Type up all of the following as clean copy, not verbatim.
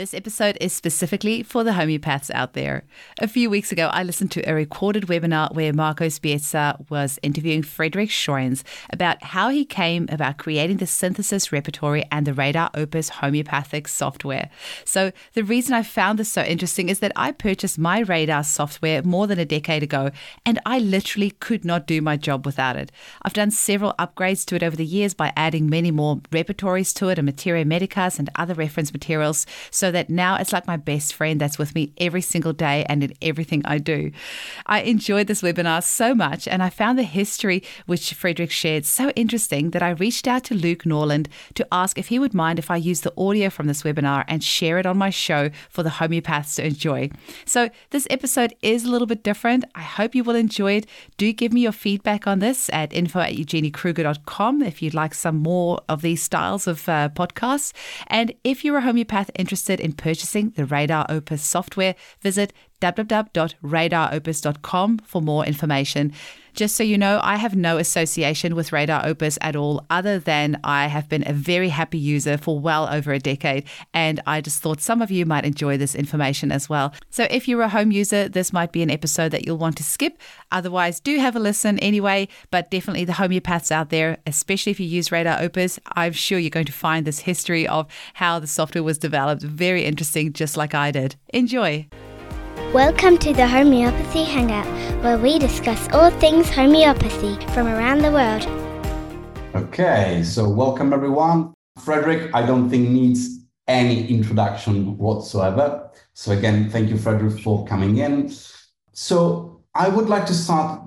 This episode is specifically for the homeopaths out there. A few weeks ago, I listened to a recorded webinar where Marco Spiezia was interviewing Frederik Schroyens about how he came about creating the Synthesis Repertory and the Radar Opus homeopathic software. So the reason I found this so interesting is that I purchased my Radar software more than a decade ago, and I literally could not do my job without it. I've done several upgrades to it over the years by adding many more repertories to it and materia medicas and other reference materials, so that now it's like my best friend that's with me every single day and in everything I do. I enjoyed this webinar so much, and I found the history which Frederik shared so interesting that I reached out to Luke Norland to ask if he would mind if I use the audio from this webinar and share it on my show for the homeopaths to enjoy. So this episode is a little bit different. I hope you will enjoy it. Do give me your feedback on this at info@eugeniekruger.com if you'd like some more of these styles of podcasts. And if you're a homeopath interested in purchasing the Radar Opus software, visit www.radaropus.com for more information. Just so you know, I have no association with Radar Opus at all, other than I have been a very happy user for well over a decade, and I just thought some of you might enjoy this information as well. So if you're a home user, this might be an episode that you'll want to skip. Otherwise, do have a listen anyway, but definitely the homeopaths out there, especially if you use Radar Opus, I'm sure you're going to find this history of how the software was developed very interesting, just like I did. Enjoy! Welcome to the Homeopathy Hangout, where we discuss all things homeopathy from around the world. Okay, so welcome everyone. Frederik, I don't think needs any introduction whatsoever. So again, thank you, Frederik, for coming in. So I would like to start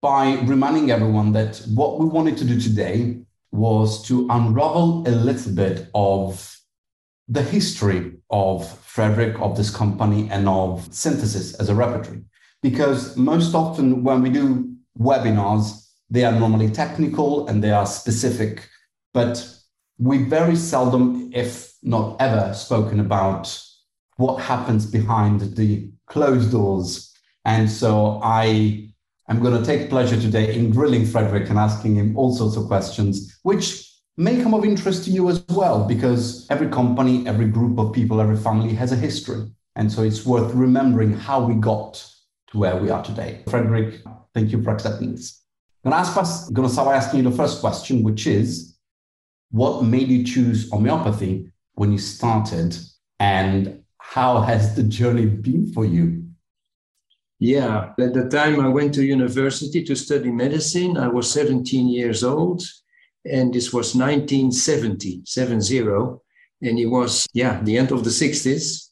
by reminding everyone that what we wanted to do today was to unravel a little bit of the history of Frederik, of this company, and of Synthesis as a repertory. Because most often when we do webinars, they are normally technical and they are specific, but we very seldom, if not ever, spoken about what happens behind the closed doors. And so I am going to take pleasure today in grilling Frederik and asking him all sorts of questions, which may come of interest to you as well, because every company, every group of people, every family has a history. And so it's worth remembering how we got to where we are today. Frederik, thank you for accepting this. I'm going to start by asking you the first question, which is, what made you choose homeopathy when you started, and how has the journey been for you? Yeah, at the time I went to university to study medicine, I was 17 years old. And this was 1970, 70, and it was, the end of the 60s.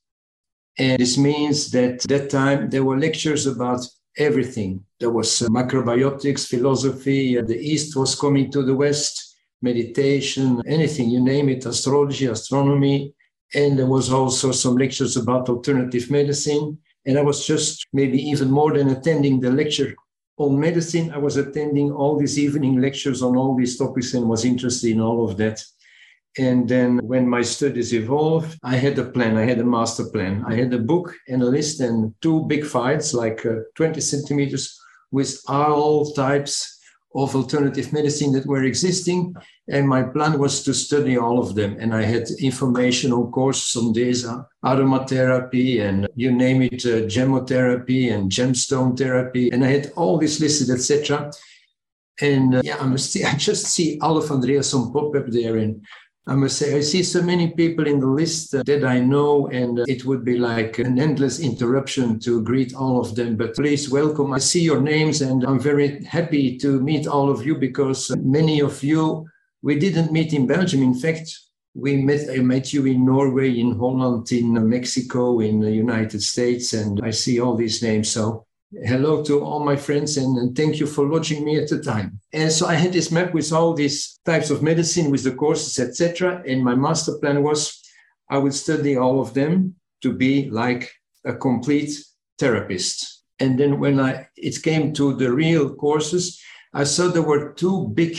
And this means that that time there were lectures about everything. There was microbiotics, philosophy, the East was coming to the West, meditation, anything, you name it, astrology, astronomy. And there was also some lectures about alternative medicine. And I was just maybe even more than attending the lecture on medicine, I was attending all these evening lectures on all these topics and was interested in all of that. And then when my studies evolved, I had a plan. I had a master plan. I had a book and a list and two big files, like 20 centimeters, with all types of alternative medicine that were existing. And my plan was to study all of them. And I had information, of course, some days, aromatherapy and you name it, gemotherapy and gemstone therapy. And I had all this listed, etc. And I just see Alf Andreasson pop up there. And I must say, I see so many people in the list that I know, and it would be like an endless interruption to greet all of them. But please welcome. I see your names, and I'm very happy to meet all of you, because many of you, we didn't meet in Belgium. In fact, I met you in Norway, in Holland, in Mexico, in the United States, and I see all these names. So hello to all my friends, and thank you for lodging me at the time. And so I had this map with all these types of medicine, with the courses, etc. And my master plan was I would study all of them to be like a complete therapist. And then when it came to the real courses, I saw there were two big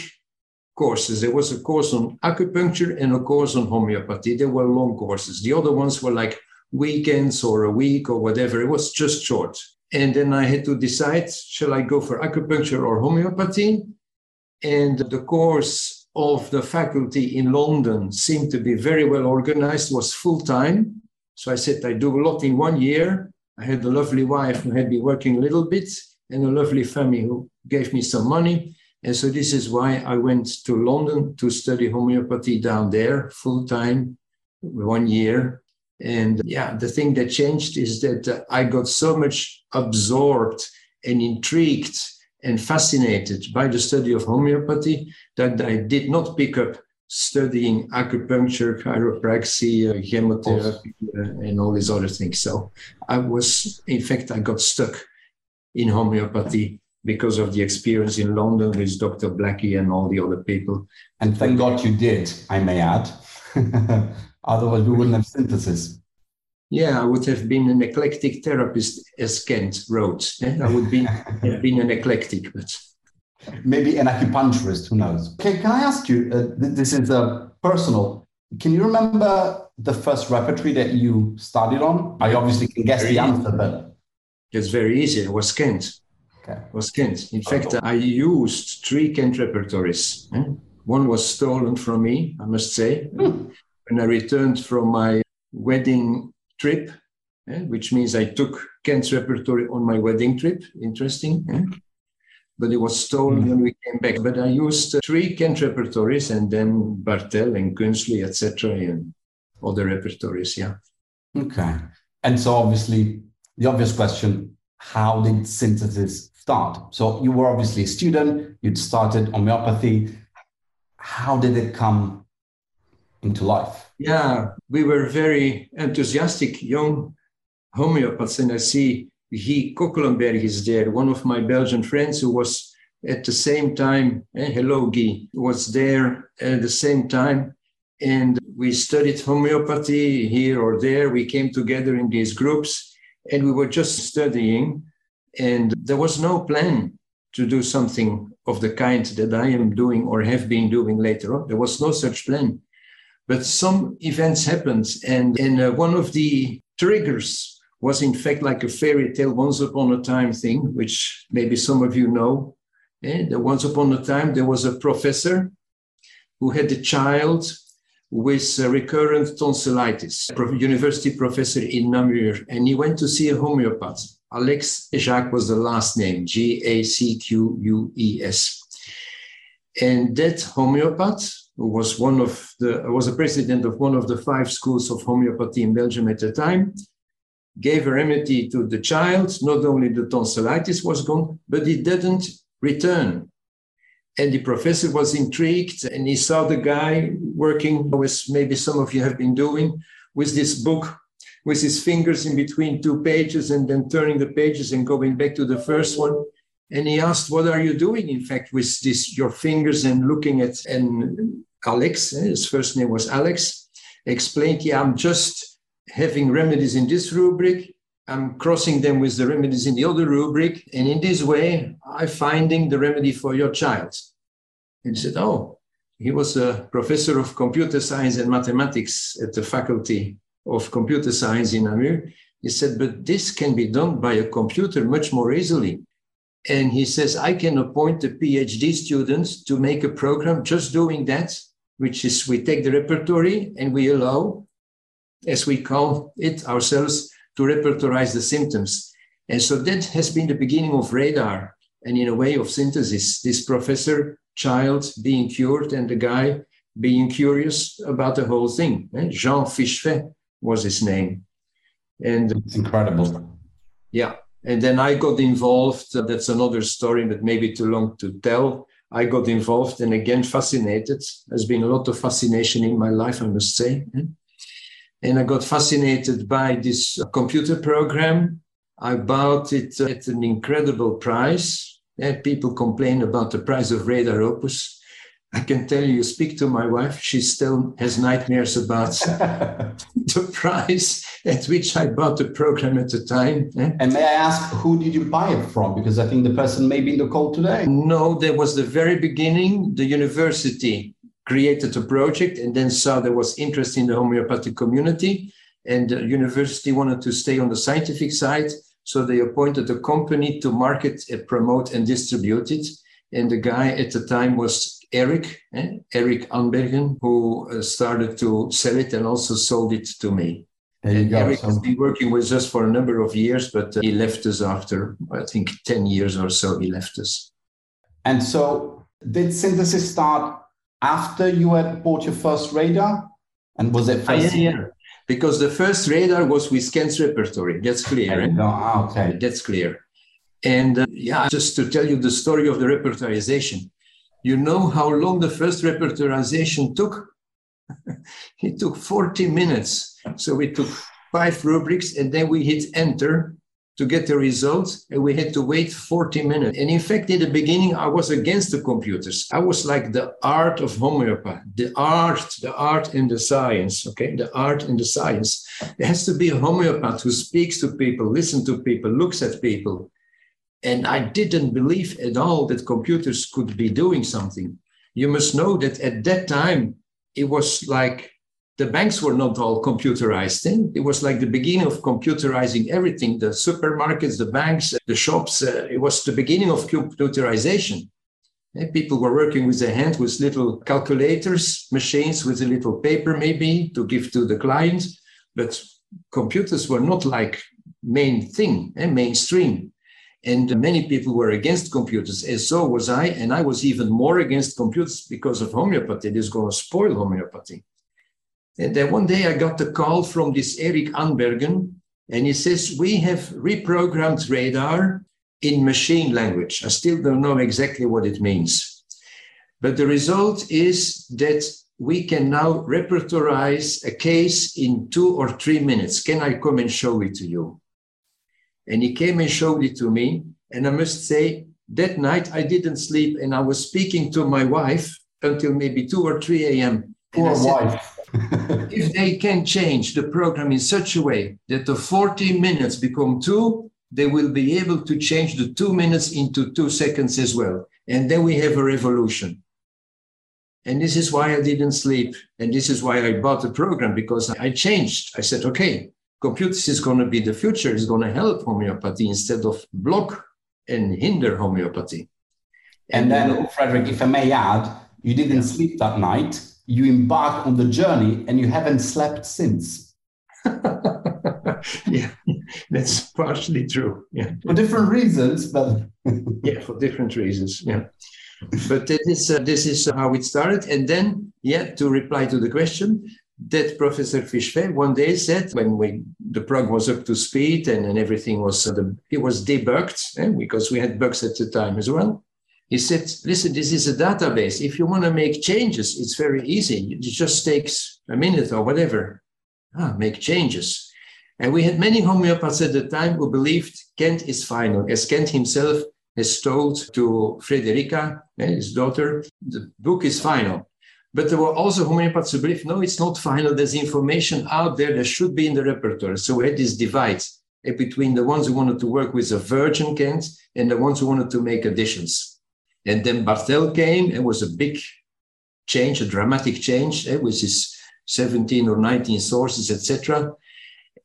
courses. There was a course on acupuncture and a course on homeopathy. They were long courses. The other ones were like weekends or a week or whatever. It was just short. And then I had to decide, shall I go for acupuncture or homeopathy? And the course of the faculty in London seemed to be very well organized, was full-time. So I said, I do a lot in 1 year. I had a lovely wife who had been working a little bit and a lovely family who gave me some money. And so this is why I went to London to study homeopathy down there full time, 1 year. And yeah, the thing that changed is that I got so much absorbed and intrigued and fascinated by the study of homeopathy that I did not pick up studying acupuncture, chiropractic, chemotherapy, and all these other things. So I was, in fact, I got stuck in homeopathy because of the experience in London with Dr. Blackie and all the other people. And thank God you did, I may add. Otherwise, we wouldn't have synthesis. Yeah, I would have been an eclectic therapist, as Kent wrote. Eh? I would have been an eclectic, but... Maybe an acupuncturist, who knows? Okay, can I ask you, this is personal, can you remember the first repertory that you started on? I obviously can guess the answer, but... It's very easy. It was Kent. Okay. It was Kent. In fact, I used 3 Kent repertories. Eh? One was stolen from me, I must say. When I returned from my wedding trip, which means I took Kent's repertory on my wedding trip. Interesting. Eh? But it was stolen when we came back. But I used 3 Kent repertories and then Bartel and Künzli, etc., and other repertories, yeah. Okay. And so obviously, the obvious question, how did synthesis start? So you were obviously a student, you'd started homeopathy. How did it come into life? Yeah, we were very enthusiastic young homeopaths, and I see Guy Koklenberg is there, one of my Belgian friends who was at the same time, hello Guy, was there at the same time. And we studied homeopathy here or there. We came together in these groups and we were just studying. And there was no plan to do something of the kind that I am doing or have been doing later on. There was no such plan. But some events happened, and one of the triggers was in fact like a fairy tale once upon a time thing, which maybe some of you know. And once upon a time, there was a professor who had a child with recurrent tonsillitis, university professor in Namur. And he went to see a homeopath. Alex Jacques was the last name, Jacques. And that homeopath, who was was a president of one of the 5 schools of homeopathy in Belgium at the time, gave a remedy to the child. Not only the tonsillitis was gone, but it didn't return. And the professor was intrigued, and he saw the guy working, with maybe some of you have been doing, with this book, with his fingers in between 2 pages and then turning the pages and going back to the first one. And he asked, what are you doing, in fact, with this, your fingers and looking at, and Alex, his first name was Alex, explained, yeah, I'm just having remedies in this rubric, I'm crossing them with the remedies in the other rubric, and in this way, I'm finding the remedy for your child. And he said, oh, he was a professor of computer science and mathematics at the Faculty of Computer Science in Namur. He said, but this can be done by a computer much more easily. And he says, I can appoint a PhD student to make a program just doing that, which is we take the repertory and we allow, as we call it ourselves, to repertorize the symptoms. And so that has been the beginning of Radar, and in a way of synthesis, this professor, child being cured, and the guy being curious about the whole thing. Jean Fichefet was his name. And it's incredible. Yeah. And then I got involved. That's another story, but maybe too long to tell. I got involved and again fascinated. There's been a lot of fascination in my life, I must say. And I got fascinated by this computer program. I bought it at an incredible price. And people complain about the price of Radar Opus. I can tell you, speak to my wife, she still has nightmares about the price at which I bought the program at the time. And may I ask, who did you buy it from? Because I think the person may be in the call today. No, there was the very beginning, the university created a project and then saw there was interest in the homeopathic community, and the university wanted to stay on the scientific side. So they appointed a company to market, promote and distribute it. And the guy at the time was Eric Anbergen, who started to sell it and also sold it to me. There you go. Eric has been working with us for a number of years, but he left us after, I think, 10 years or so, he left us. And so did Synthesis start after you had bought your first radar? And was it first year? Because the first radar was with Schmidt's Repertory. That's clear. Right? Oh, okay. That's clear. And yeah, just to tell you the story of the repertorization. You know how long the first repertorization took? It took 40 minutes. So we took 5 rubrics and then we hit enter to get the results. And we had to wait 40 minutes. And in fact, in the beginning, I was against the computers. I was like the art of homeopathy, the art and the science, okay? The art and the science. There has to be a homeopath who speaks to people, listens to people, looks at people. And I didn't believe at all that computers could be doing something. You must know that at that time, it was like the banks were not all computerized. It was like the beginning of computerizing everything, the supermarkets, the banks, the shops. It was the beginning of computerization. People were working with their hand, with little calculators, machines with a little paper maybe to give to the client. But computers were not like main thing, mainstream. And many people were against computers, and so was I. And I was even more against computers because of homeopathy. It is going to spoil homeopathy. And then one day I got the call from this Eric Anbergen, and he says, we have reprogrammed radar in machine language. I still don't know exactly what it means. But the result is that we can now repertorize a case in 2 or 3 minutes. Can I come and show it to you? And he came and showed it to me. And I must say, that night I didn't sleep and I was speaking to my wife until maybe 2 or 3 a.m. Poor wife. If they can change the program in such a way that the 40 minutes become 2, they will be able to change the 2 minutes into 2 seconds as well. And then we have a revolution. And this is why I didn't sleep. And this is why I bought the program, because I changed. I said, okay. Computers is going to be the future, it's going to help homeopathy instead of block and hinder homeopathy. And then, Frederik, if I may add, you didn't sleep that night, you embarked on the journey and you haven't slept since. Yeah, that's partially true. Yeah. For different reasons, but... yeah, for different reasons, yeah. But this is how it started. And then, yeah, to reply to the question, that Professor Fichefet one day said, when the program was up to speed and everything was, it was debugged, because we had bugs at the time as well. He said, listen, this is a database. If you want to make changes, it's very easy. It just takes a minute or whatever. Make changes. And we had many homeopaths at the time who believed Kent is final, as Kent himself has told to Frederica, his daughter, the book is final. But there were also homeopaths who believed, no, it's not final. There's information out there that should be in the repertoire. So we had this divide between the ones who wanted to work with a virgin Kent and the ones who wanted to make additions. And then Bartel came. It was a big change, a dramatic change, with his 17 or 19 sources, etc.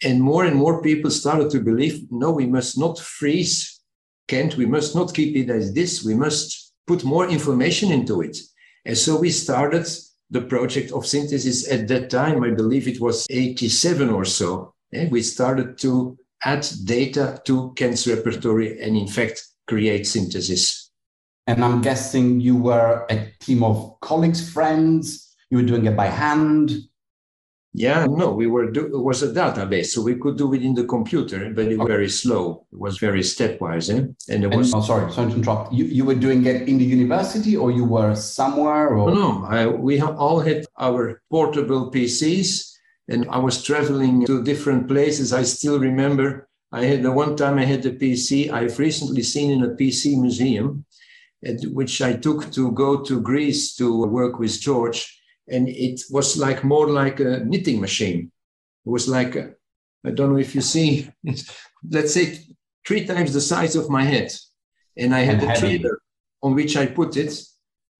And more people started to believe, no, we must not freeze Kent. We must not keep it as this. We must put more information into it. And so we started the project of synthesis at that time. I believe it was 87 or so. And we started to add data to Kent's repertory and, in fact, create synthesis. And I'm guessing you were a team of colleagues, friends. You were doing it by hand. Yeah, no, it was a database, so we could do it in the computer, but it was very slow. It was very stepwise. Sorry to interrupt. You were doing it in the university or you were somewhere? Or... No, we all had our portable PCs and I was traveling to different places. I still remember one time I had a PC I've recently seen in a PC museum, which I took to go to Greece to work with George. And it was like more like a knitting machine. It was like, I don't know if you see, let's say 3 times the size of my head. And I had a trailer on which I put it,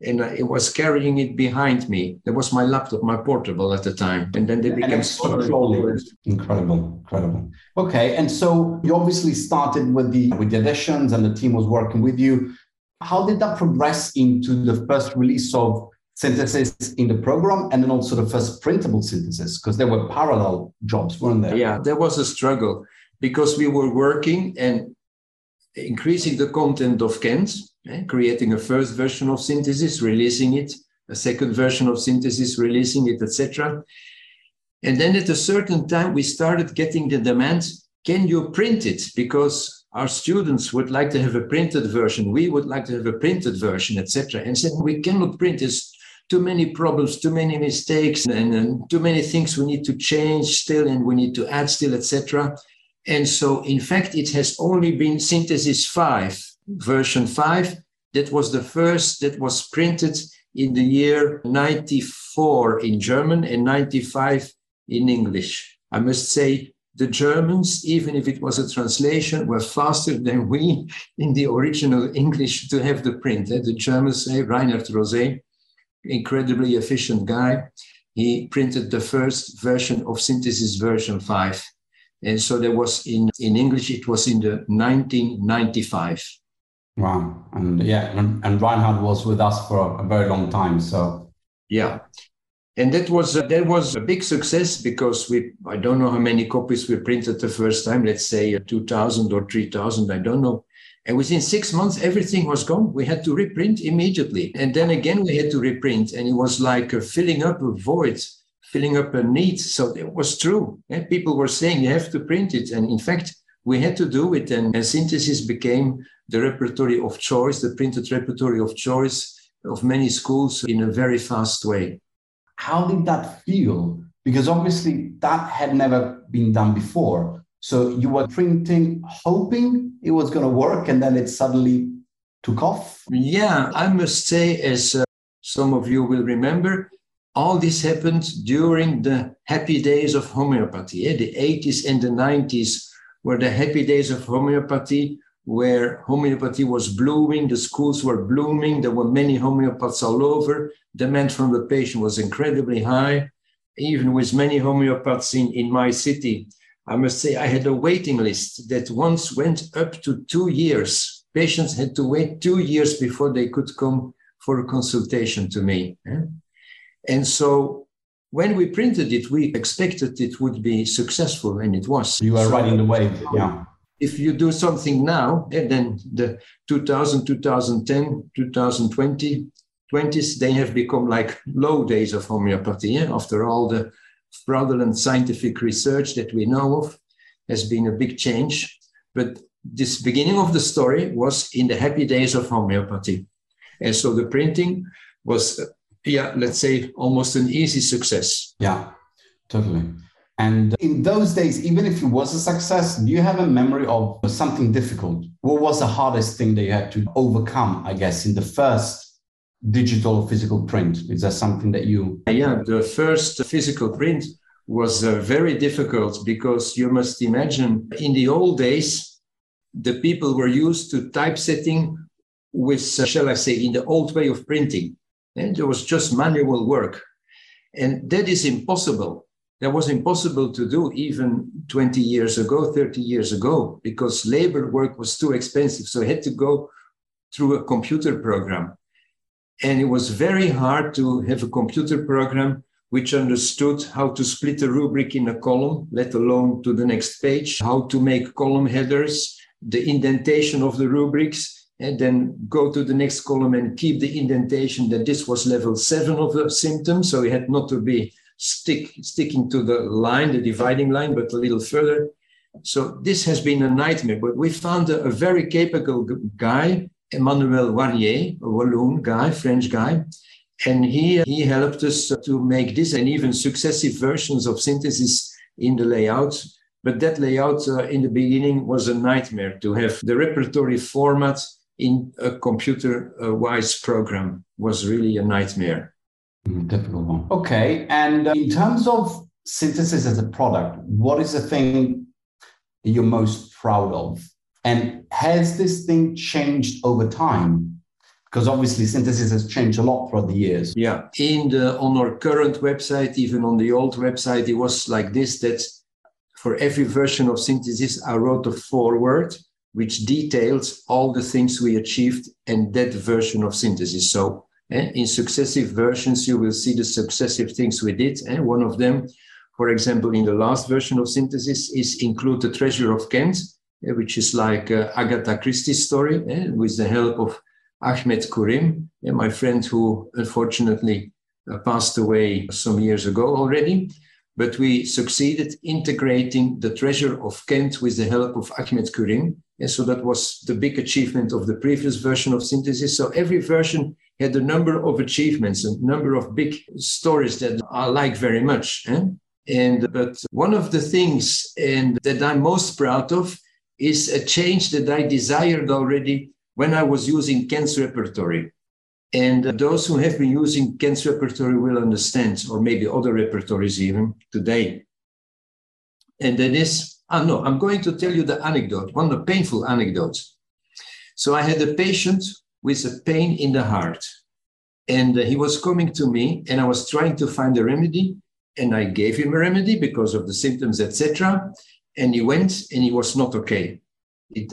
and it was carrying it behind me. That was my laptop, my portable at the time. And then they became smaller. Incredible. Okay, and so you obviously started with the additions and the team was working with you. How did that progress into the first release of synthesis in the program and then also the first printable synthesis, because there were parallel jobs, weren't there? Yeah, there was a struggle because we were working and increasing the content of Kent, creating a first version of synthesis, releasing it, a second version of synthesis, releasing it, etc. And then at a certain time, we started getting the demand, can you print it? Because our students would like to have a printed version. We would like to have a printed version, etc. And said, we cannot print this. Too many problems, too many mistakes, and too many things we need to change still, and we need to add still, etc. And so, in fact, it has only been Synthesis 5, version 5. That was the first that was printed in the year 94 in German and 95 in English. I must say, the Germans, even if it was a translation, were faster than we in the original English to have the print. The Germans, Reinhard Rose, incredibly efficient guy, he printed the first version of Synthesis version 5. And so there was in English, it was in the 1995. Wow. And yeah, and Reinhard was with us for a very long time. So yeah. And that was a big success because I don't know how many copies we printed the first time, let's say 2,000 or 3,000, I don't know. And within 6 months, everything was gone. We had to reprint immediately. And then again, we had to reprint. And it was like filling up a void, filling up a need. So it was true. And people were saying, you have to print it. And in fact, we had to do it. And synthesis became the repertory of choice, the printed repertory of choice of many schools in a very fast way. How did that feel? Because obviously that had never been done before. So you were printing, hoping it was going to work, and then it suddenly took off? Yeah, I must say, as some of you will remember, all this happened during the happy days of homeopathy. The 80s and the 90s were the happy days of homeopathy, where homeopathy was blooming, the schools were blooming, there were many homeopaths all over, demand from the patient was incredibly high. Even with many homeopaths in my city, I must say I had a waiting list that once went up to 2 years. Patients had to wait 2 years before they could come for a consultation to me. And so when we printed it, we expected it would be successful, and it was. You are riding the wave, yeah. If you do something now, and then the 2000, 2010, 2020, 20s, they have become like low days of homeopathy. After all, the fraudulent scientific research that we know of has been a big change. But this beginning of the story was in the happy days of homeopathy. And so the printing was, let's say, almost an easy success. Yeah, totally. And in those days, even if it was a success, do you have a memory of something difficult? What was the hardest thing that you had to overcome, I guess, in the first digital physical print? Is there something that you... Yeah, the first physical print was very difficult because you must imagine in the old days, the people were used to typesetting with, shall I say, in the old way of printing. And there was just manual work. And that is impossible. That was impossible to do even 20 years ago, 30 years ago, because labor work was too expensive. So I had to go through a computer program. And it was very hard to have a computer program which understood how to split a rubric in a column, let alone to the next page, how to make column headers, the indentation of the rubrics, and then go to the next column and keep the indentation that this was level 7 of the symptom. So it had not to be sticking to the line, the dividing line, but a little further. So this has been a nightmare, but we found a very capable guy, Emmanuel Warnier, a Walloon guy, French guy, and he helped us to make this and even successive versions of synthesis in the layout. But that layout in the beginning was a nightmare to have the repertory format in a computer-wise program was really a nightmare. Difficult one. Okay. And in terms of synthesis as a product, what is the thing you're most proud of? And has this thing changed over time? Because obviously synthesis has changed a lot throughout the years. Yeah. On our current website, even on the old website, it was like this, that for every version of synthesis, I wrote a foreword, which details all the things we achieved in that version of synthesis. So In successive versions, you will see the successive things we did. And one of them, for example, in the last version of Synthesis, is include the treasure of Kent, which is like Agatha Christie's story, with the help of Ahmed Currim, my friend who unfortunately passed away some years ago already. But we succeeded integrating the treasure of Kent with the help of Ahmed Currim. And so that was the big achievement of the previous version of Synthesis. So every version had a number of achievements, a number of big stories that I like very much. But one of the things that I'm most proud of is a change that I desired already when I was using Kent's repertory. And those who have been using Kent's repertory will understand, or maybe other repertories even today. And that is, I'm going to tell you the anecdote, one of the painful anecdotes. So I had a patient with a pain in the heart. And he was coming to me, and I was trying to find a remedy. And I gave him a remedy because of the symptoms, etc. And he went, and he was not okay.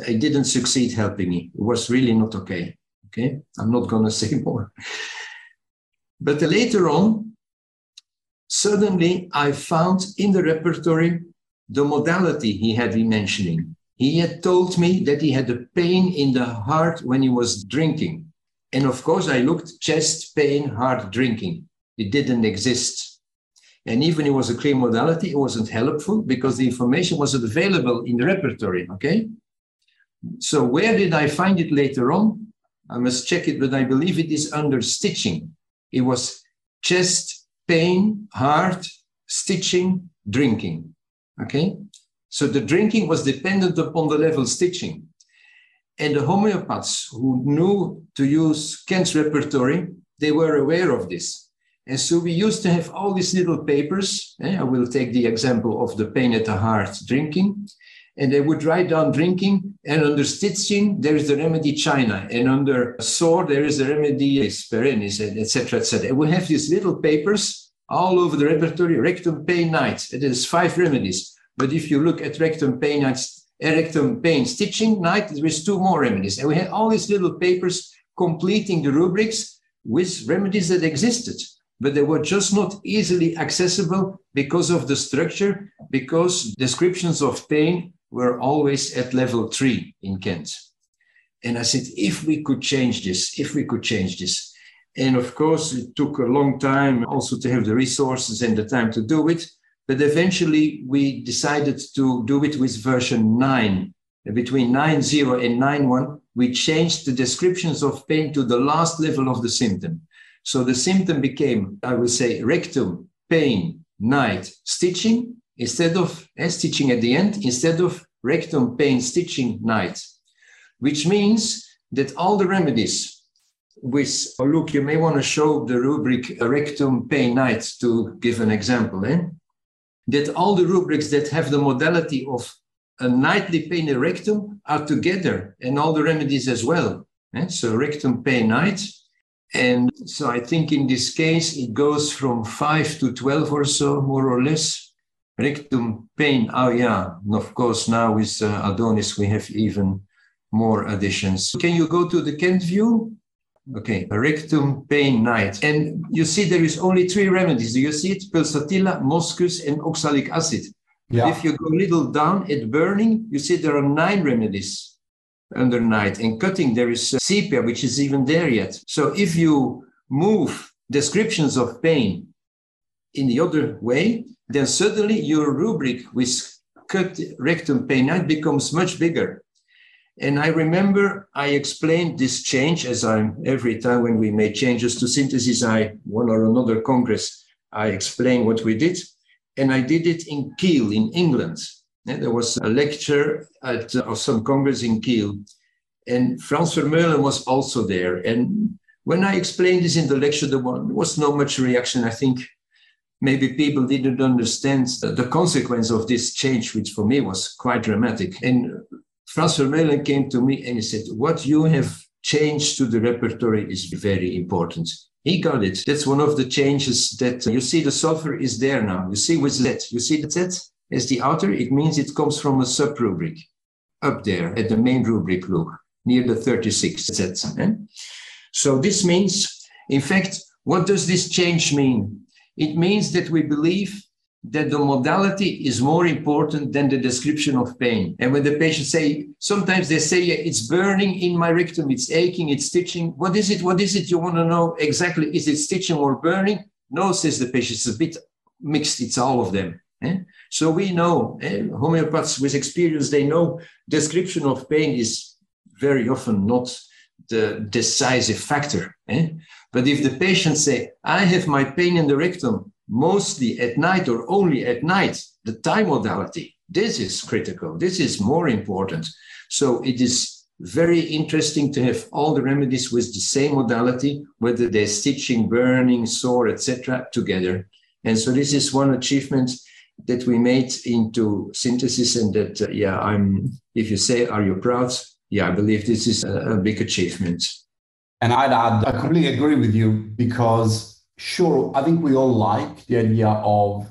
I didn't succeed helping him. It was really not okay. Okay, I'm not going to say more. But later on, suddenly I found in the repertory the modality he had been mentioning. He had told me that he had a pain in the heart when he was drinking. And of course, I looked, chest pain, heart drinking. It didn't exist. And even it was a clear modality, it wasn't helpful because the information wasn't available in the repertory, okay? So where did I find it later on? I must check it, but I believe it is under stitching. It was chest, pain, heart, stitching, drinking, okay? So the drinking was dependent upon the level stitching. And the homeopaths who knew to use Kent's repertory, they were aware of this. And so we used to have all these little papers. I will take the example of the pain at the heart, drinking. And they would write down drinking, and under stitching, there is the remedy China, and under sore, there is the remedy Perennis, etc., etc. And we have these little papers all over the repertory, rectum pain night. It is 5 remedies. But if you look at rectum pain stitching night, there is 2 more remedies. And we had all these little papers completing the rubrics with remedies that existed. But they were just not easily accessible because of the structure, because descriptions of pain were always at level 3 in Kent. And I said, if we could change this, if we could change this. And of course, it took a long time also to have the resources and the time to do it. But eventually, we decided to do it with version 9. And between 9.0 and 9.1, we changed the descriptions of pain to the last level of the symptom. So the symptom became, I would say, rectum, pain, night, stitching, instead of stitching at the end, instead of rectum, pain, stitching, night. Which means that all the remedies with, oh, look, you may want to show the rubric rectum, pain, night to give an example, that all the rubrics that have the modality of a nightly pain in rectum are together, and all the remedies as well. So rectum, pain, night. And so I think in this case, it goes from 5 to 12 or so, more or less. Rectum pain, oh yeah, and of course now with Adonis, we have even more additions. Can you go to the Kent view? Okay, rectum pain night. And you see there is only 3 remedies. Do you see it? Pulsatilla, moscus, and oxalic acid. Yeah. If you go a little down at burning, you see there are 9 remedies. Under night and cutting, there is sepia, which is even there yet. So if you move descriptions of pain in the other way, then suddenly your rubric with cut rectum pain night becomes much bigger. And I remember I explained this change as every time when we made changes to Synthesis, one or another congress, I explained what we did. And I did it in Kiel in England. There was a lecture at some congress in Kiel, and Franz Vermeulen was also there. And when I explained this in the lecture, there was not much reaction. I think maybe people didn't understand the consequence of this change, which for me was quite dramatic. And Franz Vermeulen came to me and he said, what you have changed to the repertory is very important. He got it. That's one of the changes that you see the sulfur is there now. You see with Z. You see the Z? As the outer, it means it comes from a sub-rubric, up there at the main rubric, look, near the 36th. So this means In fact, what does this change mean? It means that we believe that the modality is more important than the description of pain. And when the patients say, sometimes they say, it's burning in my rectum, it's aching, it's stitching. What is it? What is it? You want to know exactly, is it stitching or burning? No, says the patient, it's a bit mixed, it's all of them. Eh? So we know, homeopaths with experience, they know description of pain is very often not the decisive factor. Eh? But if the patient say, I have my pain in the rectum, mostly at night or only at night, the time modality, this is critical. This is more important. So it is very interesting to have all the remedies with the same modality, whether they're stitching, burning, sore, etc., together. And so this is one achievement that we made into Synthesis, and that, if you say, are you proud? Yeah, I believe this is a big achievement. And I'd add, I completely agree with you, because sure, I think we all like the idea of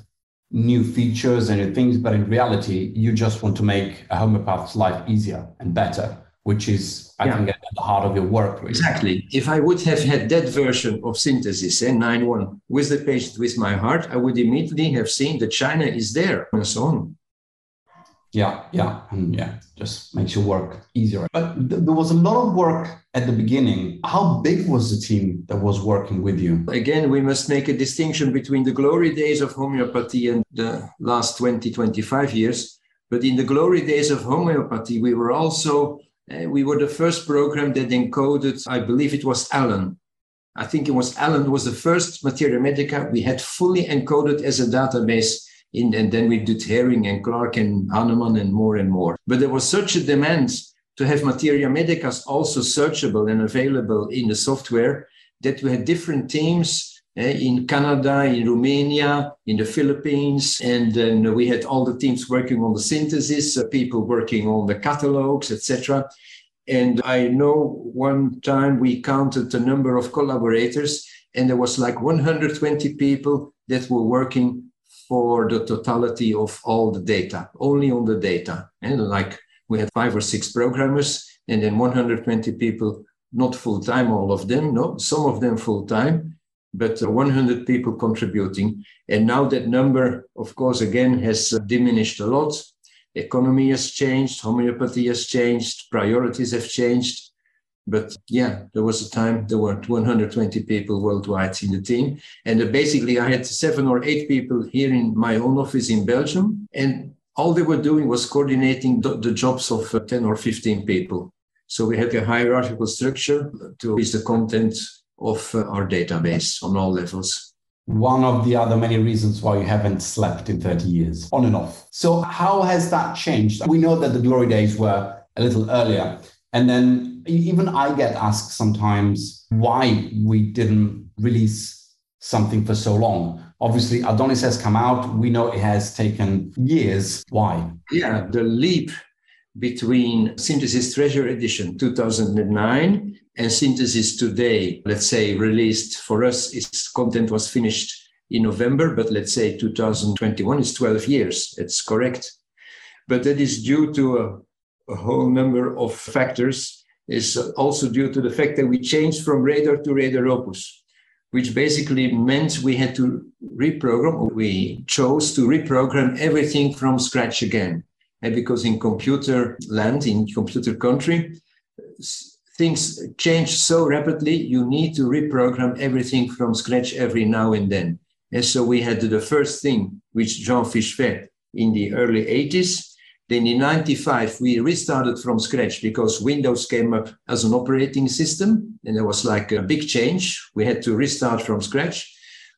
new features and new things, but in reality, you just want to make a homeopath's life easier and better, which is, I think, at the heart of your work. Really. Exactly. If I would have had that version of Synthesis, 9.1, with the patient, with my heart, I would immediately have seen that China is there and so on. Yeah, just makes your work easier. But there was a lot of work at the beginning. How big was the team that was working with you? Again, we must make a distinction between the glory days of homeopathy and the last 20, 25 years. But in the glory days of homeopathy, we were also, the first program that encoded, I believe it was Allen. I think it was Allen was the first materia medica we had fully encoded as a database. And then we did Herring and Clark and Hahnemann and more. But there was such a demand to have materia medica also searchable and available in the software that we had different teams in Canada, in Romania, in the Philippines. And then we had all the teams working on the synthesis, people working on the catalogs, etc. And I know one time we counted the number of collaborators, and there was like 120 people that were working for the totality of all the data, only on the data. And like we had 5 or 6 programmers, and then 120 people, not full-time, all of them, no, some of them full-time, but 100 people contributing. And now that number, of course, again, has diminished a lot. Economy has changed, homeopathy has changed, priorities have changed. But yeah, there was a time there were 120 people worldwide in the team. And basically I had 7 or 8 people here in my own office in Belgium. And all they were doing was coordinating the jobs of 10 or 15 people. So we had a hierarchical structure to reach the content of our database on all levels. One of the other many reasons why you haven't slept in 30 years, on and off. So how has that changed? We know that the glory days were a little earlier. And then even I get asked sometimes why we didn't release something for so long. Obviously, Adonis has come out. We know it has taken years. Why? Yeah, the leap between Synthesis Treasure Edition 2009 and Synthesis Today, let's say, released for us, its content was finished in November, but let's say 2021 is 12 years. It's correct. But that is due to a whole number of factors. Is also due to the fact that we changed from Radar to Radar Opus, which basically meant we had to reprogram, we chose to reprogram everything from scratch again. And because in computer land, in computer country, things change so rapidly, you need to reprogram everything from scratch every now and then. And so we had the first thing, which Jean Fichefet in the early 80s, then in 95, we restarted from scratch because Windows came up as an operating system, and there was like a big change. We had to restart from scratch.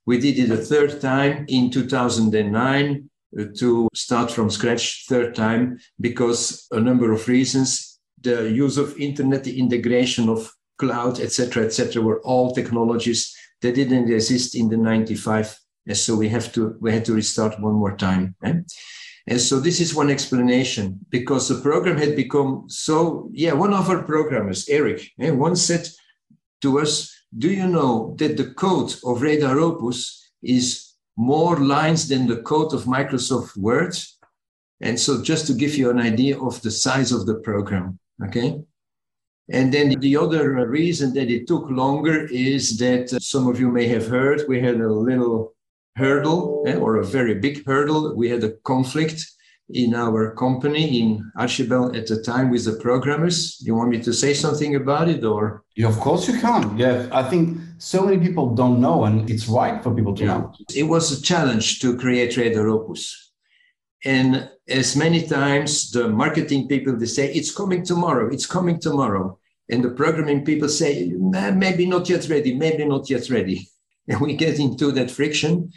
We did it a third time in 2009 to start from scratch third time because a number of reasons, the use of internet, the integration of cloud, etc., were all technologies that didn't exist in the 95. And so we had to restart one more time. And so this is one explanation, because the program had become so, one of our programmers, Eric, once said to us, do you know that the code of Radar Opus is more lines than the code of Microsoft Word? And so just to give you an idea of the size of the program, okay? And then the other reason that it took longer is that some of you may have heard, we had a little hurdle or a very big hurdle. We had a conflict in our company, in Archibald at the time, with the programmers. You want me to say something about it, or? Yeah, of course you can. Yeah, I think so many people don't know, and it's right for people to know. It was a challenge to create Radar Opus. And as many times, the marketing people, they say, it's coming tomorrow, it's coming tomorrow. And the programming people say, maybe not yet ready, maybe not yet ready. And we get into that friction.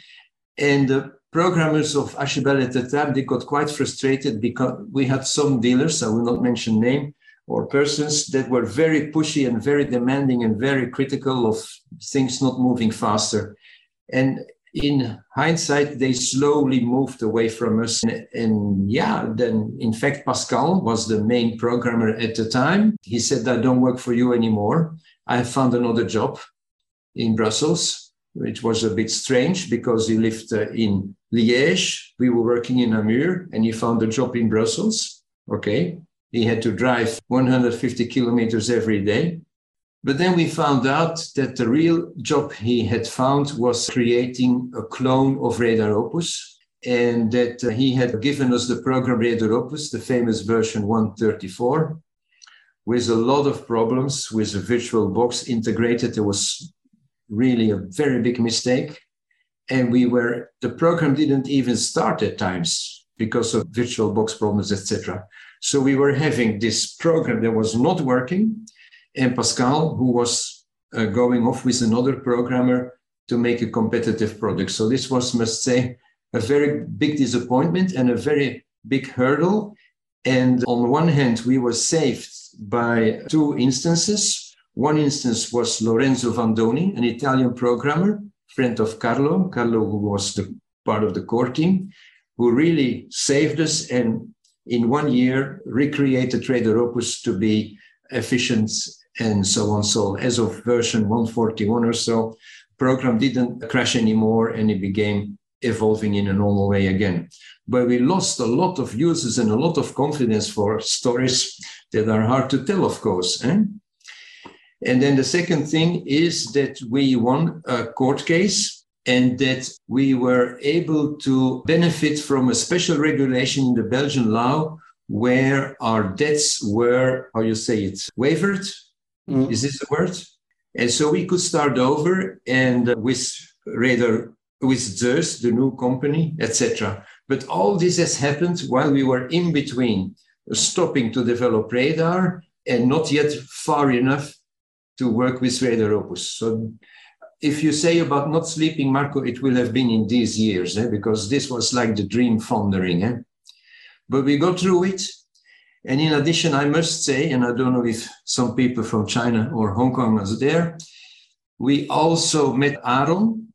And the programmers of Archibald at the time, they got quite frustrated because we had some dealers, I will not mention name or persons, that were very pushy and very demanding and very critical of things not moving faster. And in hindsight, they slowly moved away from us. And yeah, then in fact, Pascal was the main programmer at the time. He said, I don't work for you anymore. I found another job in Brussels, which was a bit strange because he lived in Liège. We were working in Namur and he found a job in Brussels. Okay. He had to drive 150 kilometers every day. But then we found out that the real job he had found was creating a clone of Radar Opus, and that he had given us the program Radar Opus, the famous version 134, with a lot of problems with a virtual box integrated. There was really a very big mistake. And the program didn't even start at times because of virtual box problems, etc. So we were having this program that was not working. And Pascal, who was going off with another programmer to make a competitive product. So this was, must say, a very big disappointment and a very big hurdle. And on one hand, we were saved by two instances. One instance was Lorenzo Vandoni, an Italian programmer, friend of Carlo. Carlo, who was the part of the core team, who really saved us and in 1 year recreated Radar Opus to be efficient and so on. So as of version 141 or so, program didn't crash anymore and it became evolving in a normal way again. But we lost a lot of users and a lot of confidence for stories that are hard to tell, of course. And then the second thing is that we won a court case and that we were able to benefit from a special regulation in the Belgian law where our debts were, how you say it, waived. Is this the word? And so we could start over and with Zeus, the new company, etc. But all this has happened while we were in between stopping to develop Radar and not yet far enough to work with Radar Opus. So if you say about not sleeping, Marco, it will have been in these years, because this was like the dream foundering. But we got through it. And in addition, I must say, and I don't know if some people from China or Hong Kong was there, we also met Aron,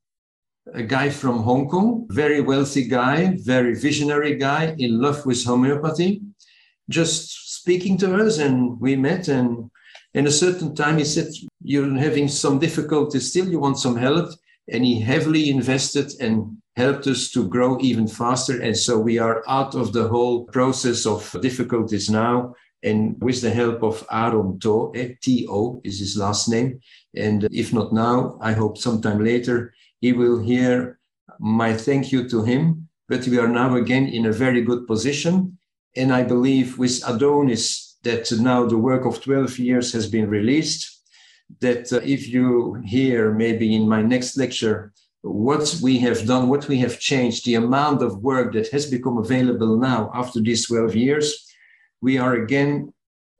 a guy from Hong Kong, very wealthy guy, very visionary guy, in love with homeopathy, just speaking to us, and we met. And a certain time he said, you're having some difficulties still, you want some help. And he heavily invested and helped us to grow even faster. And so we are out of the whole process of difficulties now. And with the help of Aron To, T-O is his last name. And if not now, I hope sometime later, he will hear my thank you to him. But we are now again in a very good position. And I believe with Adonis, that now the work of 12 years has been released, that if you hear maybe in my next lecture what we have done, what we have changed, the amount of work that has become available now after these 12 years, we are again,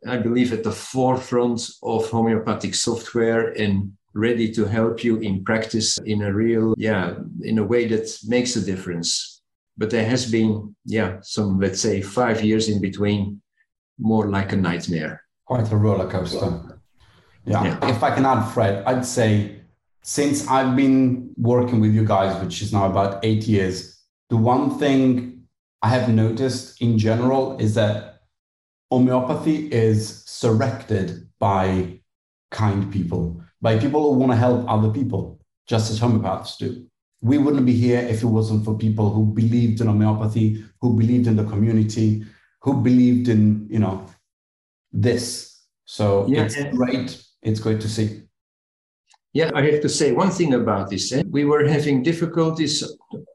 I believe, at the forefront of homeopathic software and ready to help you in practice in a real, in a way that makes a difference. But there has been, some, let's say, 5 years in between, more like a nightmare. Quite a roller coaster. Yeah. If I can add, Fred, I'd say since I've been working with you guys, which is now about 8 years, the one thing I have noticed in general is that homeopathy is surrected by kind people, by people who want to help other people, just as homeopaths do. We wouldn't be here if it wasn't for people who believed in homeopathy, who believed in the community, who believed in, this. So yeah, it's great. It's great to see. Yeah, I have to say one thing about this. We were having difficulties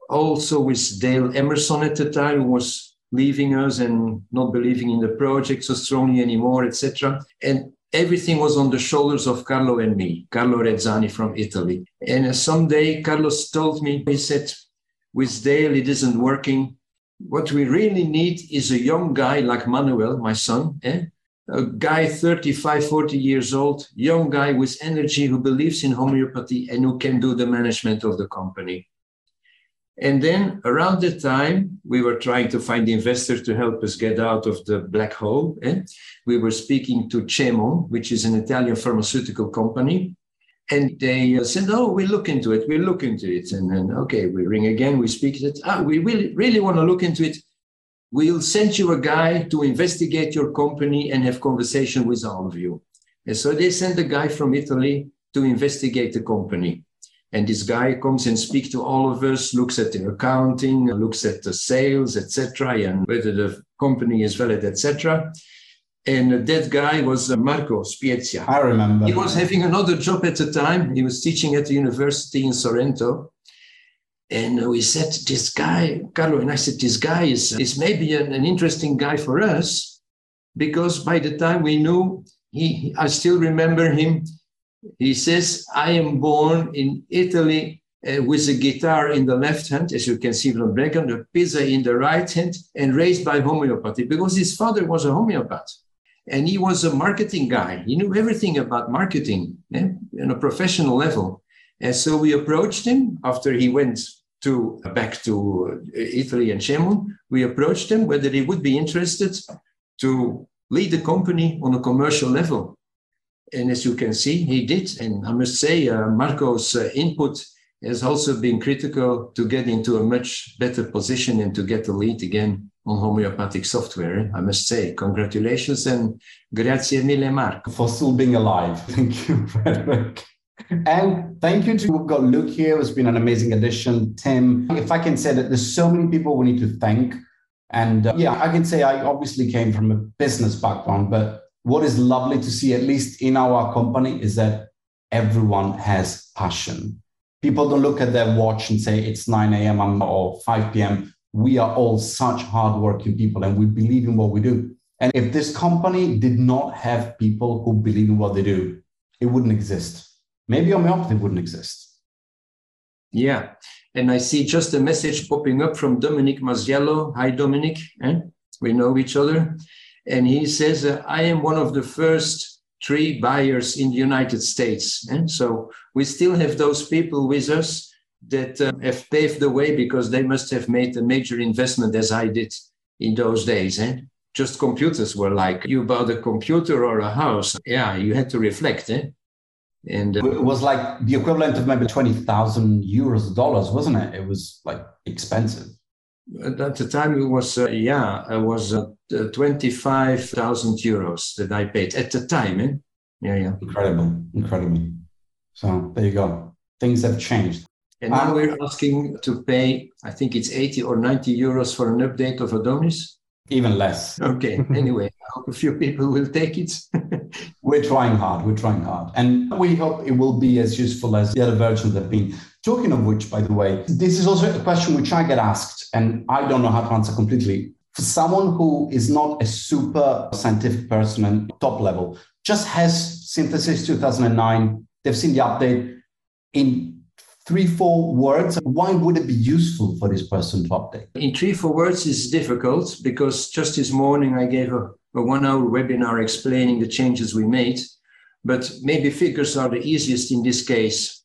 also with Dale Emerson at the time, who was leaving us and not believing in the project so strongly anymore, etc. And everything was on the shoulders of Carlo and me, Carlo Rezzani from Italy. And someday Carlos told me, he said, with Dale, it isn't working. What we really need is a young guy like Manuel, my son, a guy 35, 40 years old, young guy with energy who believes in homeopathy and who can do the management of the company. And then around the time, we were trying to find investors to help us get out of the black hole. We were speaking to CEMO, which is an Italian pharmaceutical company. And they said, oh, we'll look into it. We'll look into it. And then, okay, we ring again. We speak that, we really want to look into it. We'll send you a guy to investigate your company and have conversation with all of you. And so they sent a guy from Italy to investigate the company. And this guy comes and speaks to all of us, looks at the accounting, looks at the sales, etc., and whether the company is valid, etc. And that guy was Marco Spiezia. I remember. He was having another job at the time. He was teaching at the university in Sorrento. And we said, this guy, Carlo and I said, this guy is maybe an interesting guy for us, because by the time we knew, I still remember him. He says, I am born in Italy with a guitar in the left hand, as you can see from Brecken, the pizza in the right hand, and raised by homeopathy, because his father was a homeopath. And he was a marketing guy. He knew everything about marketing on a professional level. And so we approached him after he went back to Italy and Chemon. We approached him whether he would be interested to lead the company on a commercial level. And as you can see, he did. And I must say, Marco's input has also been critical to get into a much better position and to get the lead again on homeopathic software. I must say, congratulations and grazie mille, Marco. For still being alive. Thank you, Frederik. And thank you to, we've got Luke here. It's been an amazing addition. Tim, if I can say that there's so many people we need to thank. And yeah, I can say I obviously came from a business background, but what is lovely to see, at least in our company, is that everyone has passion. People don't look at their watch and say, it's 9 a.m. or 5 p.m. We are all such hardworking people and we believe in what we do. And if this company did not have people who believe in what they do, it wouldn't exist. Maybe homeopathy wouldn't exist. Yeah. And I see just a message popping up from Dominic Maziello. Hi, Dominic. We know each other. And he says, I am one of the first 3 buyers in the United States. And so we still have those people with us that have paved the way, because they must have made a major investment, as I did in those days. Just computers were like, you bought a computer or a house. Yeah, you had to reflect. And it was like the equivalent of maybe 20,000 euros, dollars, wasn't it? It was like expensive. At the time, it was, it was 25,000 euros that I paid at the time. Yeah. Incredible, incredible. So there you go. Things have changed. And now we're asking to pay, I think it's 80 or 90 euros for an update of Adonis. Even less. Okay. Anyway, I hope a few people will take it. We're trying hard. We're trying hard. And we hope it will be as useful as the other versions have been. Talking of which, by the way, this is also a question which I get asked, and I don't know how to answer completely. For someone who is not a super scientific person and top level, just has Synthesis 2009, they've seen the update in 3-4 words. Why would it be useful for this person to update? In 3-4 words is difficult, because just this morning I gave a 1-hour webinar explaining the changes we made, but maybe figures are the easiest in this case.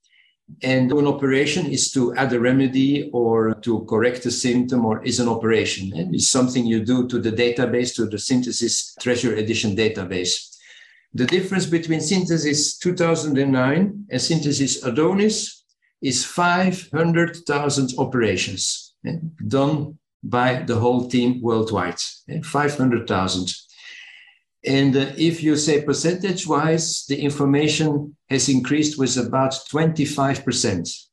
And an operation is to add a remedy or to correct a symptom, or is an operation. And it's something you do to the database, to the Synthesis Treasure Edition database. The difference between Synthesis 2009 and Synthesis Adonis is 500,000 operations done by the whole team worldwide, 500,000. And if you say percentage-wise, the information has increased with about 25%.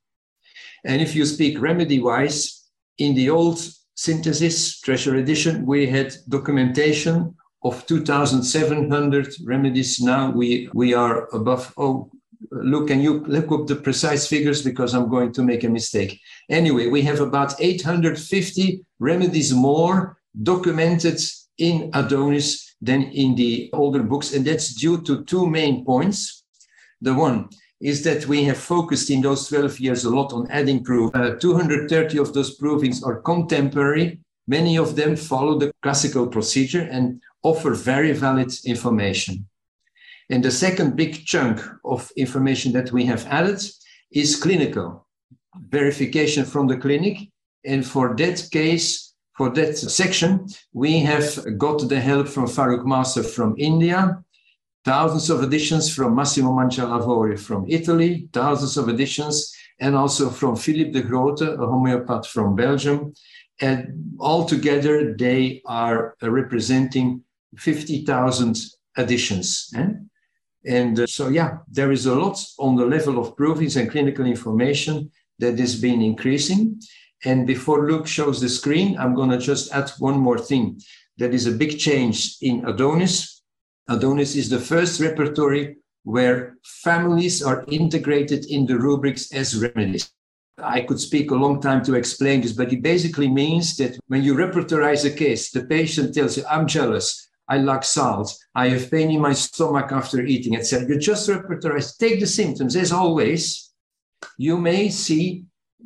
And if you speak remedy-wise, in the old Synthesis Treasure Edition, we had documentation of 2,700 remedies now, we are above. Oh, Luke, can you look up the precise figures because I'm going to make a mistake. Anyway, we have about 850 remedies more documented in Adonis than in the older books. And that's due to two main points. The one is that we have focused in those 12 years a lot on adding proof. 230 of those provings are contemporary. Many of them follow the classical procedure and offer very valid information. And the second big chunk of information that we have added is clinical verification from the clinic. And for that case, for that section, we have got the help from Farokh Master from India, thousands of editions from Massimo Mangialavori from Italy, thousands of editions, and also from Philippe De Groote, a homeopath from Belgium. And altogether, they are representing 50,000 editions. And so, yeah, there is a lot on the level of provings and clinical information that has been increasing. And before Luke shows the screen, I'm going to just add one more thing. That is a big change in Adonis. Adonis is the first repertory where families are integrated in the rubrics as remedies. I could speak a long time to explain this, but it basically means that when you repertorize a case, the patient tells you, I'm jealous, I lack salt, I have pain in my stomach after eating, etc. You just repertorize, take the symptoms. As always, you may see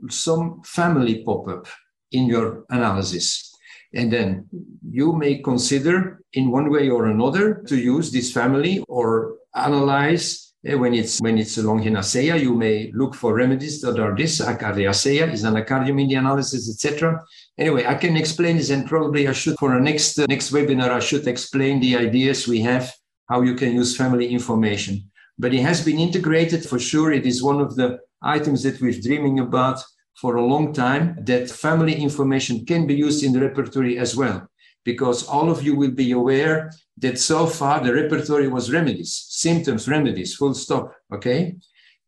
some family pop up in your analysis. And then you may consider in one way or another to use this family or analyze. When it's a Loganiaceae, you may look for remedies that are this, Acariaceae, is an acardium in the analysis, etc. Anyway, I can explain this, and probably I should, for a next webinar, I should explain the ideas we have, how you can use family information. But it has been integrated for sure. It is one of the items that we've dreaming about for a long time, that family information can be used in the repertory as well. Because all of you will be aware that so far the repertory was remedies, symptoms, remedies, full stop, okay?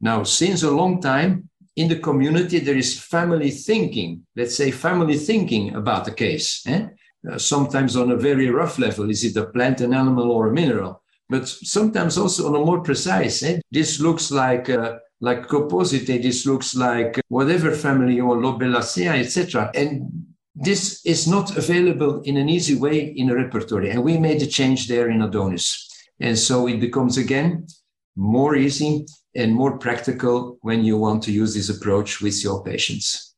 Now, since a long time, in the community, there is family thinking, let's say family thinking about the case. Sometimes on a very rough level, is it a plant, an animal, or a mineral? But sometimes also on a more precise, this looks like Copositae, this looks like whatever family, or Lobelaceae, etc. And this is not available in an easy way in a repertory. And we made a change there in Adonis. And so it becomes, again, more easy and more practical when you want to use this approach with your patients.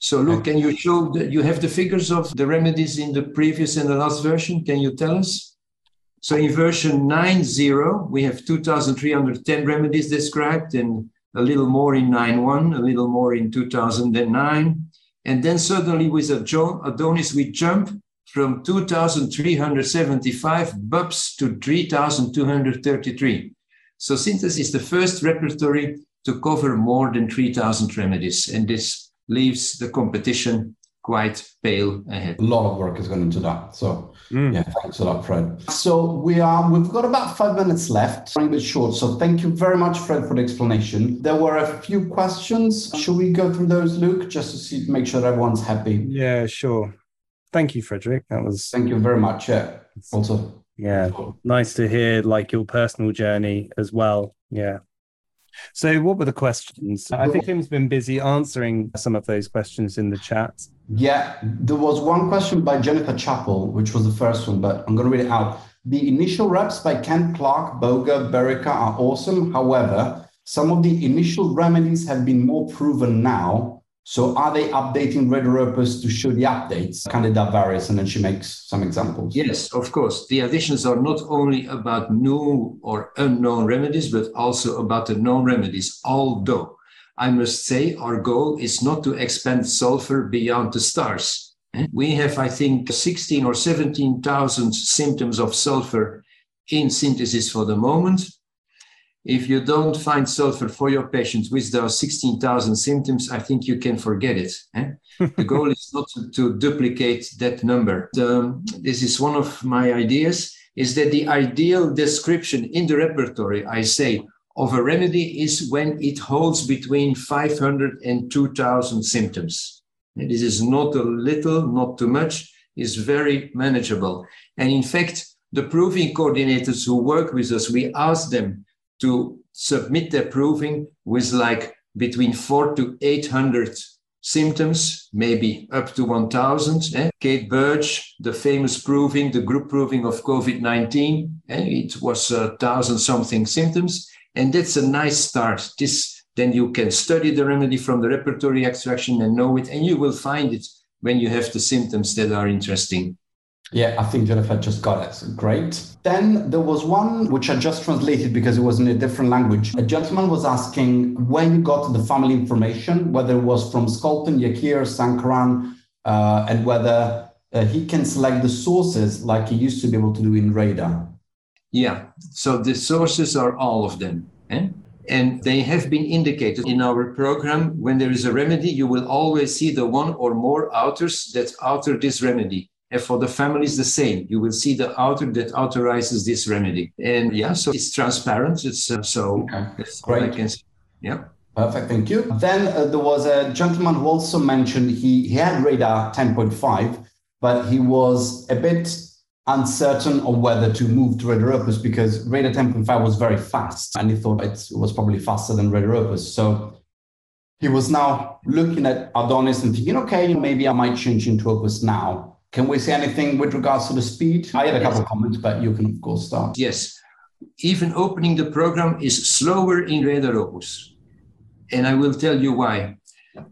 So, Luke, can you show that you have the figures of the remedies in the previous and the last version? Can you tell us? So in version 9.0, we have 2,310 remedies described, and a little more in 9.1, a little more in 2009. And then suddenly with Adonis, we jump from 2,375 BUPs to 3,233. So Synthesis is the first repertory to cover more than 3,000 remedies. And this leaves the competition quite pale ahead. A lot of work has gone into that. So yeah, thanks a lot, Fred. So we've got about 5 minutes left, running a bit short. So thank you very much, Fred, for the explanation. There were a few questions. Should we go through those, Luke, just to see, make sure everyone's happy? Yeah, sure. Thank you, Frederik. That was. Thank you very much. Yeah. Also. Yeah. Nice to hear like your personal journey as well. Yeah. So what were the questions? I think Tim's been busy answering some of those questions in the chat. Yeah, there was one question by Jennifer Chappell, which was the first one, but I'm going to read it out. The initial reps by Kent, Clark, Boga, Berica are awesome. However, some of the initial remedies have been more proven now. So are they updating Radar Opus to show the updates? Candida varies, and then she makes some examples. Yes, of course. The additions are not only about new or unknown remedies, but also about the known remedies. Although, I must say, our goal is not to expand sulfur beyond the stars. We have, I think, 16 or 17,000 symptoms of sulfur in Synthesis for the moment. If you don't find sulfur for your patients with those 16,000 symptoms, I think you can forget it. The goal is not to duplicate that number. This is one of my ideas, is that the ideal description in the repertory, I say, of a remedy is when it holds between 500 and 2,000 symptoms. And this is not a little, not too much, is very manageable. And in fact, The proving coordinators who work with us, we ask them to submit their proving with like between 400 to 800 symptoms, maybe up to 1,000. Kate Birch, the famous proving, the group proving of COVID-19, it was 1,000-something symptoms. And that's a nice start. This, then you can study the remedy from the repertory extraction and know it, and you will find it when you have the symptoms that are interesting. Yeah, I think Jennifer just got it. Great. Then there was one which I just translated because it was in a different language. A gentleman was asking when you got the family information, whether it was from Skolten, Yakir, Sankaran, and whether he can select the sources like he used to be able to do in Radar. Yeah, so the sources are all of them. And they have been indicated in our program. When there is a remedy, you will always see the one or more authors that author this remedy. And for the families, the same. You will see the author that authorizes this remedy. And yeah, so it's transparent. It's that's great. All I can say. Yeah. Perfect. Thank you. Then there was a gentleman who also mentioned he had Radar 10.5, but he was a bit uncertain on whether to move to Radar Opus because Radar 10.5 was very fast. And he thought it was probably faster than Radar Opus. So he was now looking at Adonis and thinking, okay, maybe I might change into Opus now. Can we say anything with regards to the speed? I had a couple of comments, but you can, of course, start. Yes. Even opening the program is slower in Radar Opus. And I will tell you why.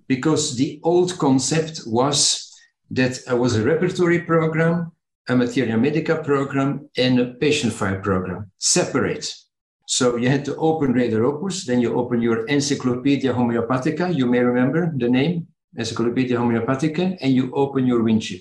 Because the old concept was that there was a repertory program, a materia medica program, and a patient file program, separate. So you had to open Radar Opus, then you open your Encyclopedia Homeopathica, you may remember the name, Encyclopedia Homeopathica, and you open your Winship.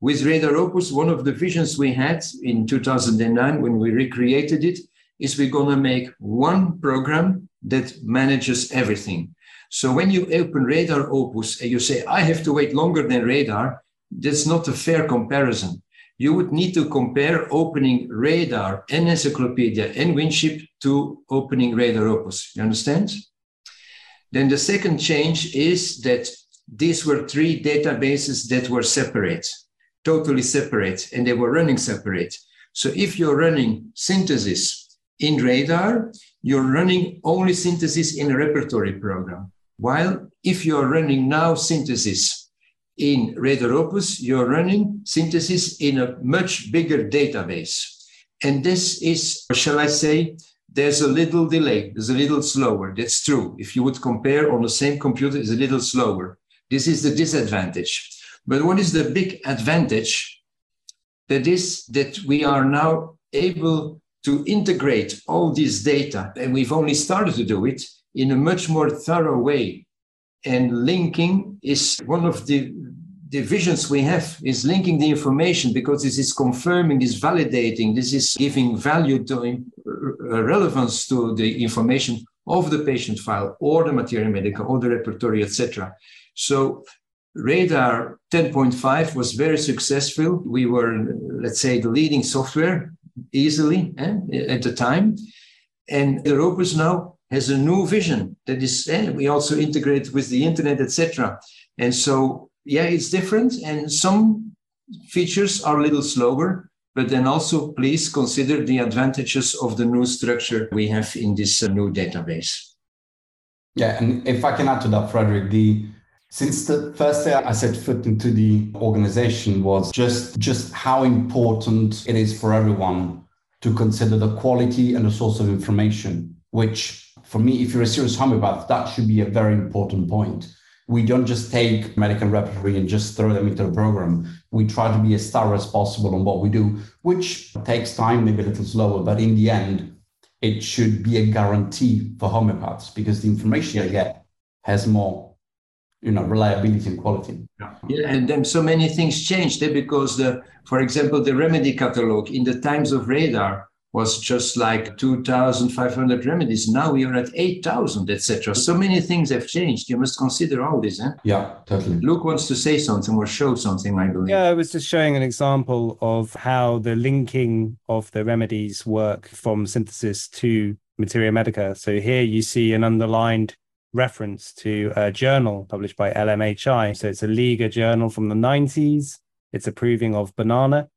With Radar Opus, one of the visions we had in 2009 when we recreated it is we're going to make one program that manages everything. So when you open Radar Opus and you say, I have to wait longer than Radar, that's not a fair comparison. You would need to compare opening Radar and Encyclopedia and Winship to opening Radar Opus. You understand? Then the second change is that these were three databases that were separate. Totally separate, and they were running separate. So if you're running synthesis in Radar, you're running only synthesis in a repertory program. While if you're running now synthesis in Radar Opus, you're running synthesis in a much bigger database. And this is, shall I say, there's a little delay, there's a little slower. That's true. If you would compare on the same computer, it's a little slower. This is the disadvantage. But what is the big advantage? That is that we are now able to integrate all this data, and we've only started to do it in a much more thorough way. And linking is one of the visions we have, is linking the information, because this is confirming, this is validating, this is giving value to relevance to the information of the patient file or the materia medica or the repertory, etc. So Radar 10.5 was very successful. We were, let's say, the leading software easily at the time. And Radar Opus now has a new vision that is, we also integrate with the internet, etc. And so, yeah, it's different. And some features are a little slower, but then also please consider the advantages of the new structure we have in this new database. Yeah, and if I can add to that, Frederik, since the first day I set foot into the organization was just how important it is for everyone to consider the quality and the source of information, which for me, if you're a serious homeopath, that should be a very important point. We don't just take medical repertory and just throw them into the program. We try to be as thorough as possible on what we do, which takes time, maybe a little slower, but in the end, it should be a guarantee for homeopaths because the information you get has more reliability and quality. Yeah, and then so many things changed because, for example, the remedy catalog in the times of Radar was just like 2,500 remedies. Now we are at 8,000, etc. So many things have changed. You must consider all this. Yeah, totally. Luke wants to say something or show something, I believe. Yeah, I was just showing an example of how the linking of the remedies work from synthesis to materia medica. So here you see an underlined reference to a journal published by LMHI. So it's a Liga journal from the 90s. It's a proving of banana.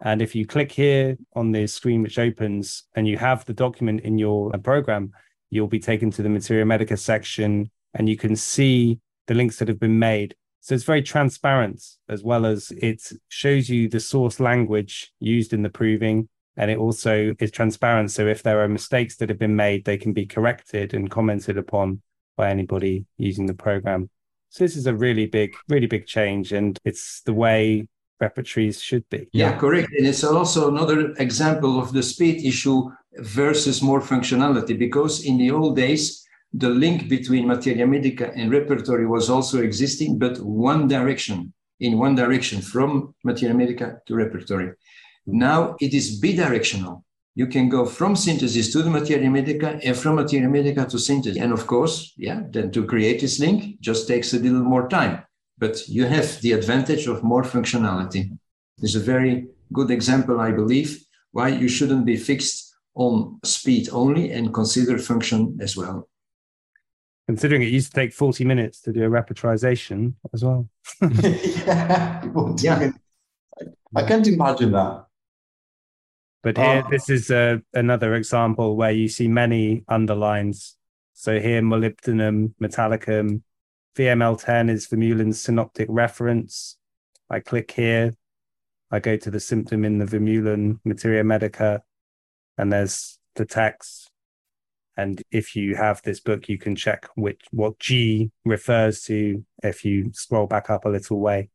And if you click here on the screen which opens and you have the document in your program, you'll be taken to the Materia Medica section and you can see the links that have been made. So it's very transparent, as well as it shows you the source language used in the proving. And it also is transparent. So if there are mistakes that have been made, they can be corrected and commented upon by anybody using the program. So this is a really big change. And it's the way repertories should be. Yeah, correct. And it's also another example of the speed issue versus more functionality, because in the old days, the link between Materia Medica and Repertory was also existing, but in one direction from Materia Medica to Repertory. Now it is bidirectional. You can go from synthesis to the Materia Medica and from Materia Medica to synthesis. And of course, yeah, then to create this link just takes a little more time, but you have the advantage of more functionality. It's a very good example, I believe, why you shouldn't be fixed on speed only and consider function as well. Considering it used to take 40 minutes to do a repertorization as well. I can't imagine that. But here, this is another example where you see many underlines. So here, molybdenum, metallicum, VML10 is Vermeulen's synoptic reference. I click here. I go to the symptom in the Vermeulen Materia Medica, and there's the text. And if you have this book, you can check what G refers to if you scroll back up a little way.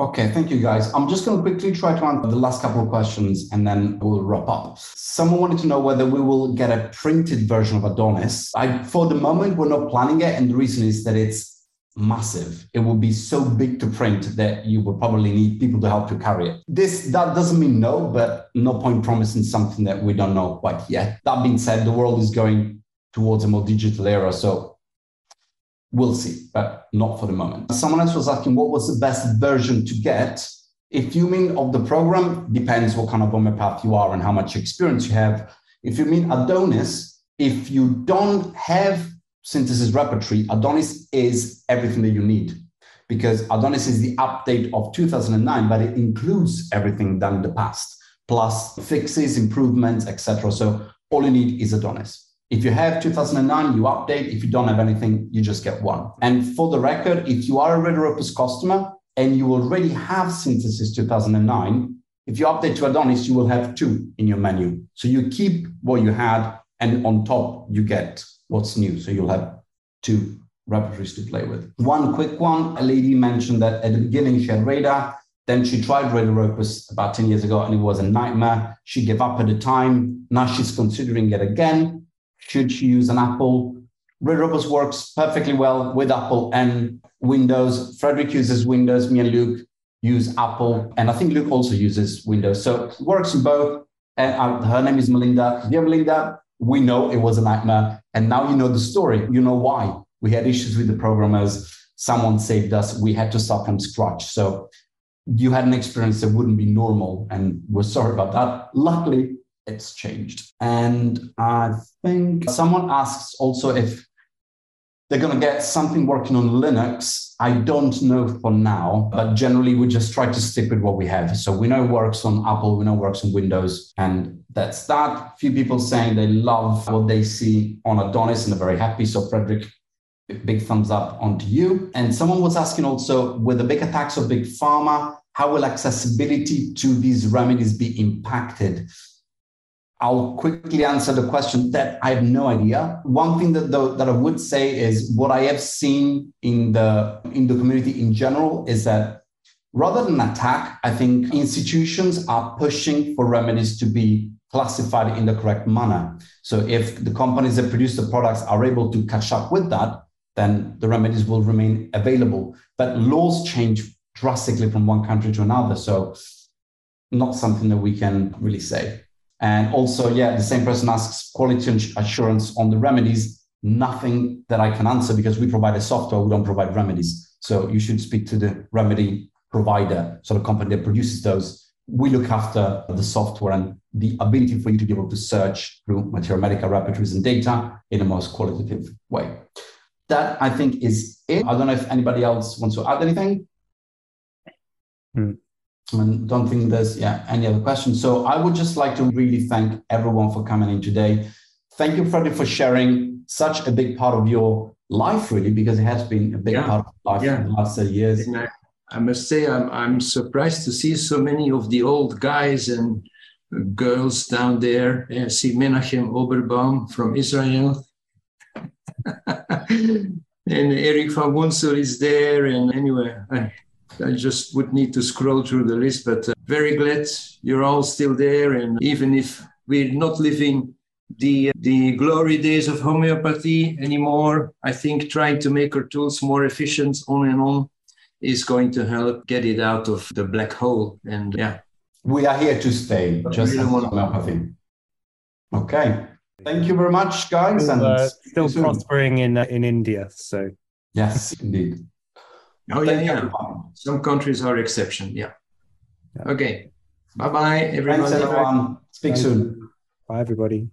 Okay, thank you guys. I'm just going to quickly try to answer the last couple of questions and then we'll wrap up. Someone wanted to know whether we will get a printed version of Adonis. For the moment, we're not planning it. And the reason is that it's massive. It will be so big to print that you will probably need people to help to carry it. That doesn't mean no, but no point promising something that we don't know quite yet. That being said, the world is going towards a more digital era. So we'll see, but not for the moment. Someone else was asking, what was the best version to get? If you mean of the program, depends what kind of homeopath you are and how much experience you have. If you mean Adonis, if you don't have Synthesis Repertory, Adonis is everything that you need, because Adonis is the update of 2009, but it includes everything done in the past, plus fixes, improvements, etc. So all you need is Adonis. If you have 2009, you update. If you don't have anything, you just get one. And for the record, if you are a Radar Opus customer and you already have Synthesis 2009, if you update to Adonis, you will have two in your menu. So you keep what you had, and on top, you get what's new. So you'll have two repertories to play with. One quick one, a lady mentioned that at the beginning she had Radar, then she tried Radar Opus about 10 years ago, and it was a nightmare. She gave up at the time. Now she's considering it again. Should she use an Apple? Radar Opus works perfectly well with Apple and Windows. Frederik uses Windows. Me and Luke use Apple. And I think Luke also uses Windows. So it works in both. And her name is Melinda. Dear Melinda, we know it was a nightmare. And now you know the story. You know why. We had issues with the programmers. Someone saved us. We had to start from scratch. So you had an experience that wouldn't be normal. And we're sorry about that. Luckily, it's changed. And I think someone asks also if they're going to get something working on Linux. I don't know for now, but generally we just try to stick with what we have. So we know it works on Apple, we know it works on Windows, and that's that. A few people saying they love what they see on Adonis and they're very happy. So Frederik, big thumbs up onto you. And someone was asking also, with the big attacks of Big Pharma, how will accessibility to these remedies be impacted? I'll quickly answer the question that I have no idea. One thing that I would say is what I have seen in the community in general is that rather than attack, I think institutions are pushing for remedies to be classified in the correct manner. So if the companies that produce the products are able to catch up with that, then the remedies will remain available. But laws change drastically from one country to another. So not something that we can really say. And also, yeah, the same person asks quality assurance on the remedies. Nothing that I can answer because we provide a software, we don't provide remedies. So you should speak to the remedy provider, so the company that produces those. We look after the software and the ability for you to be able to search through Materia Medica repertories and data in the most qualitative way. That, I think, is it. I don't know if anybody else wants to add anything. I don't think there's any other questions. So I would just like to really thank everyone for coming in today. Thank you, Freddie, for sharing such a big part of your life, really, because it has been a big part of life in the last 30 years. And I must say, I'm surprised to see so many of the old guys and girls down there. I see Menachem Oberbaum from Israel. And Eric van Wunsel is there. And anyway, I just would need to scroll through the list, but very glad you're all still there. And even if we're not living the glory days of homeopathy anymore, I think trying to make our tools more efficient on and on is going to help get it out of the black hole. And we are here to stay, but just homeopathy. Okay. Thank you very much, guys. And still prospering in India. So yes, indeed. Oh, yeah. Some countries are exception. Okay. Bye-bye, everybody. Thanks, everyone. Speak soon. Bye, everybody.